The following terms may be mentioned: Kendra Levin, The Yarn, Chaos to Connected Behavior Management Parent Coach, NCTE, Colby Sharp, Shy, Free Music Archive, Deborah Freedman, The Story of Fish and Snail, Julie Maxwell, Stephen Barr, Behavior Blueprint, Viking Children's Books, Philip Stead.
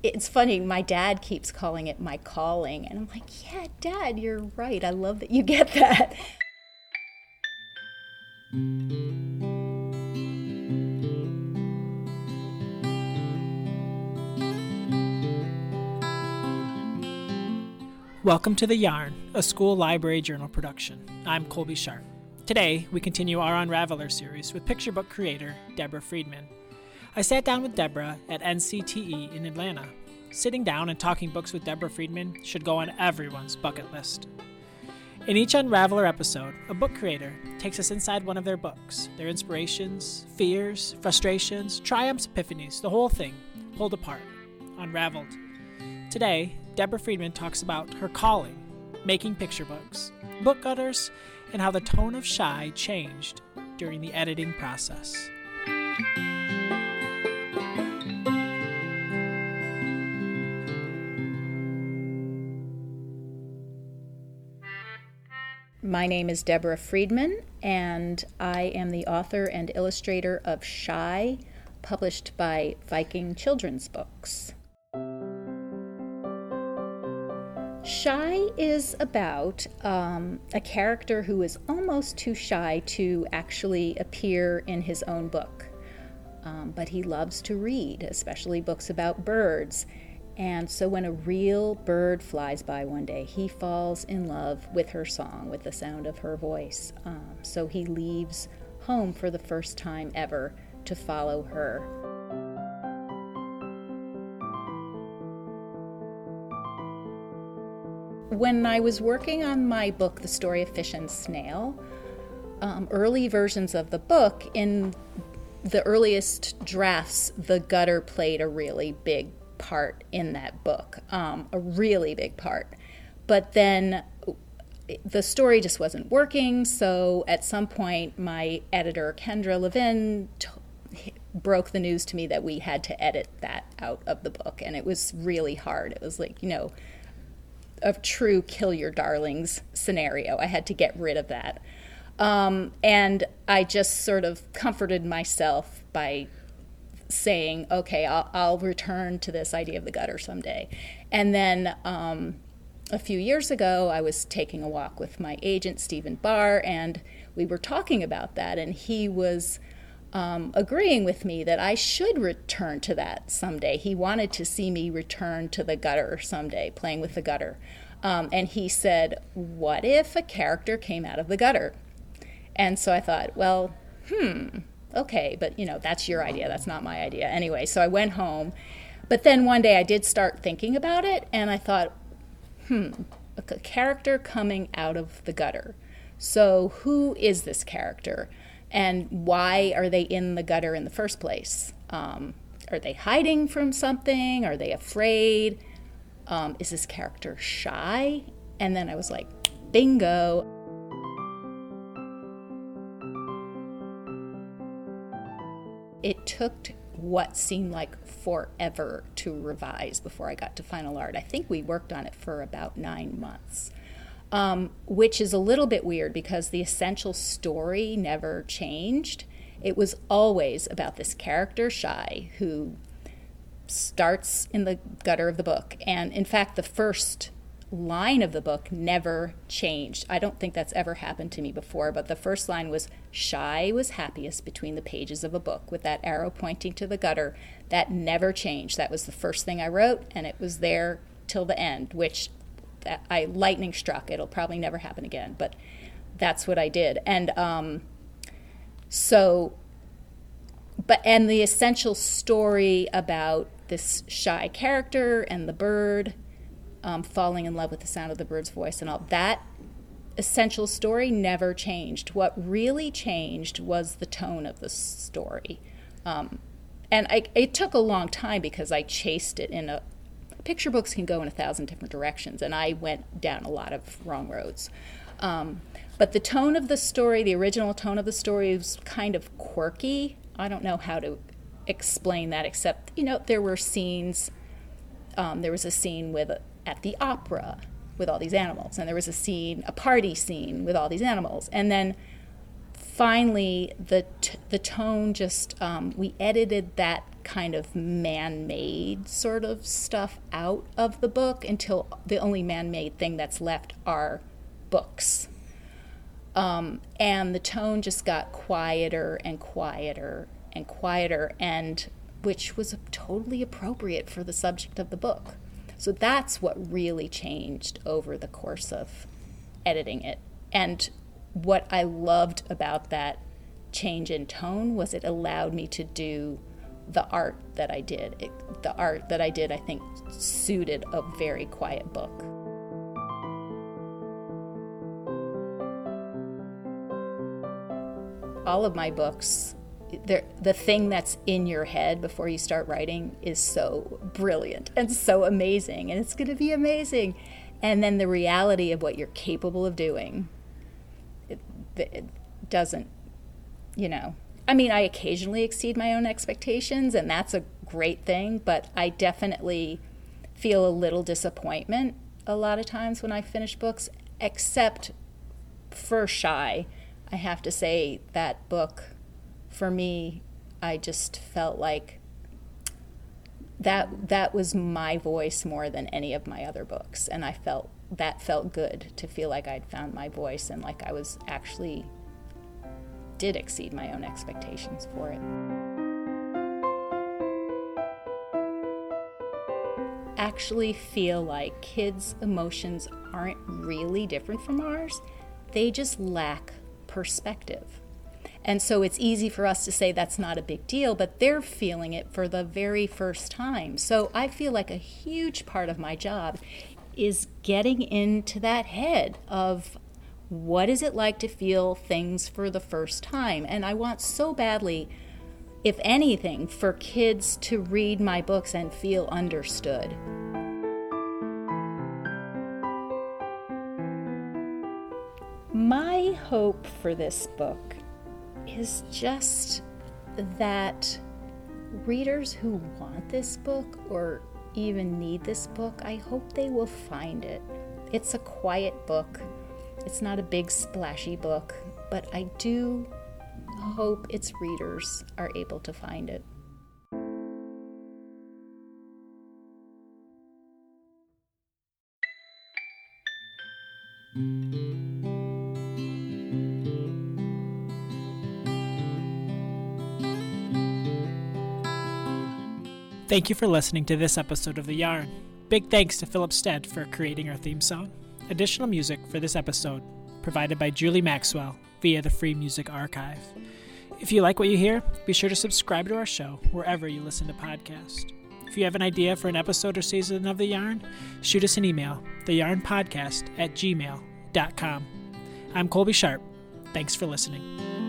It's funny, my dad keeps calling it my calling, and I'm like, yeah, Dad, you're right. I love that you get that. Welcome to The Yarn, a school library journal production. I'm Colby Sharp. Today, we continue our Unraveler series with picture book creator Deborah Freedman. I sat down with Deborah at NCTE in Atlanta. Sitting down and talking books with Deborah Freedman should go on everyone's bucket list. In each Unraveler episode, a book creator takes us inside one of their books, their inspirations, fears, frustrations, triumphs, epiphanies, the whole thing, pulled apart, unraveled. Today, Deborah Freedman talks about her calling, making picture books, book gutters, and how the tone of Shy changed during the editing process. My name is Deborah Freedman, and I am the author and illustrator of Shy, published by Viking Children's Books. Shy is about a character who is almost too shy to actually appear in his own book, but he loves to read, especially books about birds. And so when a real bird flies by one day, he falls in love with her song, with the sound of her voice. So he leaves home for the first time ever to follow her. When I was working on my book, The Story of Fish and Snail, early versions of the book, in the earliest drafts, the gutter played a really big part in that book, a really big part. But then the story just wasn't working, so at some point my editor, Kendra Levin, broke the news to me that we had to edit that out of the book, and it was really hard. It was like, you know, a true kill your darlings scenario. I had to get rid of that. And I just sort of comforted myself by saying, okay, I'll return to this idea of the gutter someday. And then a few years ago, I was taking a walk with my agent, Stephen Barr, and we were talking about that, and he was agreeing with me that I should return to that someday. He wanted to see me return to the gutter someday, playing with the gutter. And he said, what if a character came out of the gutter? And so I thought, well, okay, but you know, that's your idea, that's not my idea. Anyway, so I went home, but then one day I did start thinking about it, and I thought, a character coming out of the gutter. So who is this character, and why are they in the gutter in the first place? Are they hiding from something? Are they afraid? Is this character shy? And then I was like, bingo. It took what seemed like forever to revise before I got to final art. I think we worked on it for about 9 months, which is a little bit weird because the essential story never changed. It was always about this character, Shy, who starts in the gutter of the book. And in fact, the first line of the book never changed. I don't think that's ever happened to me before, but the first line was, Shy was happiest between the pages of a book, with that arrow pointing to the gutter. That never changed. That was the first thing I wrote, and it was there till the end, which I lightning struck. It'll probably never happen again, but that's what I did. And the essential story about this shy character and the bird falling in love with the sound of the bird's voice and all that essential story never changed. What really changed was the tone of the story, and it took a long time because I chased it in a picture books can go in 1,000 different directions, and I went down a lot of wrong roads, but the tone of the story, the original tone of the story, was kind of quirky. I don't know how to explain that, except, you know, there were scenes, there was a scene at the opera with all these animals, and there was a party scene with all these animals, and then finally, the tone just, we edited that kind of man-made sort of stuff out of the book until the only man-made thing that's left are books. And the tone just got quieter and quieter and quieter, and which was totally appropriate for the subject of the book. So that's what really changed over the course of editing it. And what I loved about that change in tone was it allowed me to do the art that I did. The art that I did, I think, suited a very quiet book. All of my books, the thing that's in your head before you start writing is so brilliant and so amazing, and it's going to be amazing. And then the reality of what you're capable of doing, it doesn't, you know. I mean, I occasionally exceed my own expectations, and that's a great thing, but I definitely feel a little disappointment a lot of times when I finish books, except for Shy. I have to say that book, for me, I just felt like that was my voice more than any of my other books, and I felt that felt good to feel like I'd found my voice and like I was actually did exceed my own expectations for it. Actually feel like kids' emotions aren't really different from ours. They just lack perspective. And so it's easy for us to say that's not a big deal, but they're feeling it for the very first time. So I feel like a huge part of my job is getting into that head of what is it like to feel things for the first time? And I want so badly, if anything, for kids to read my books and feel understood. My hope for this book is just that readers who want this book or even need this book, I hope they will find it. It's a quiet book. It's not a big splashy book, but I do hope its readers are able to find it. Thank you for listening to this episode of The Yarn. Big thanks to Philip Stead for creating our theme song. Additional music for this episode provided by Julie Maxwell via the Free Music Archive. If you like what you hear, be sure to subscribe to our show wherever you listen to podcasts. If you have an idea for an episode or season of The Yarn, shoot us an email, theyarnpodcast@gmail.com. I'm Colby Sharp. Thanks for listening.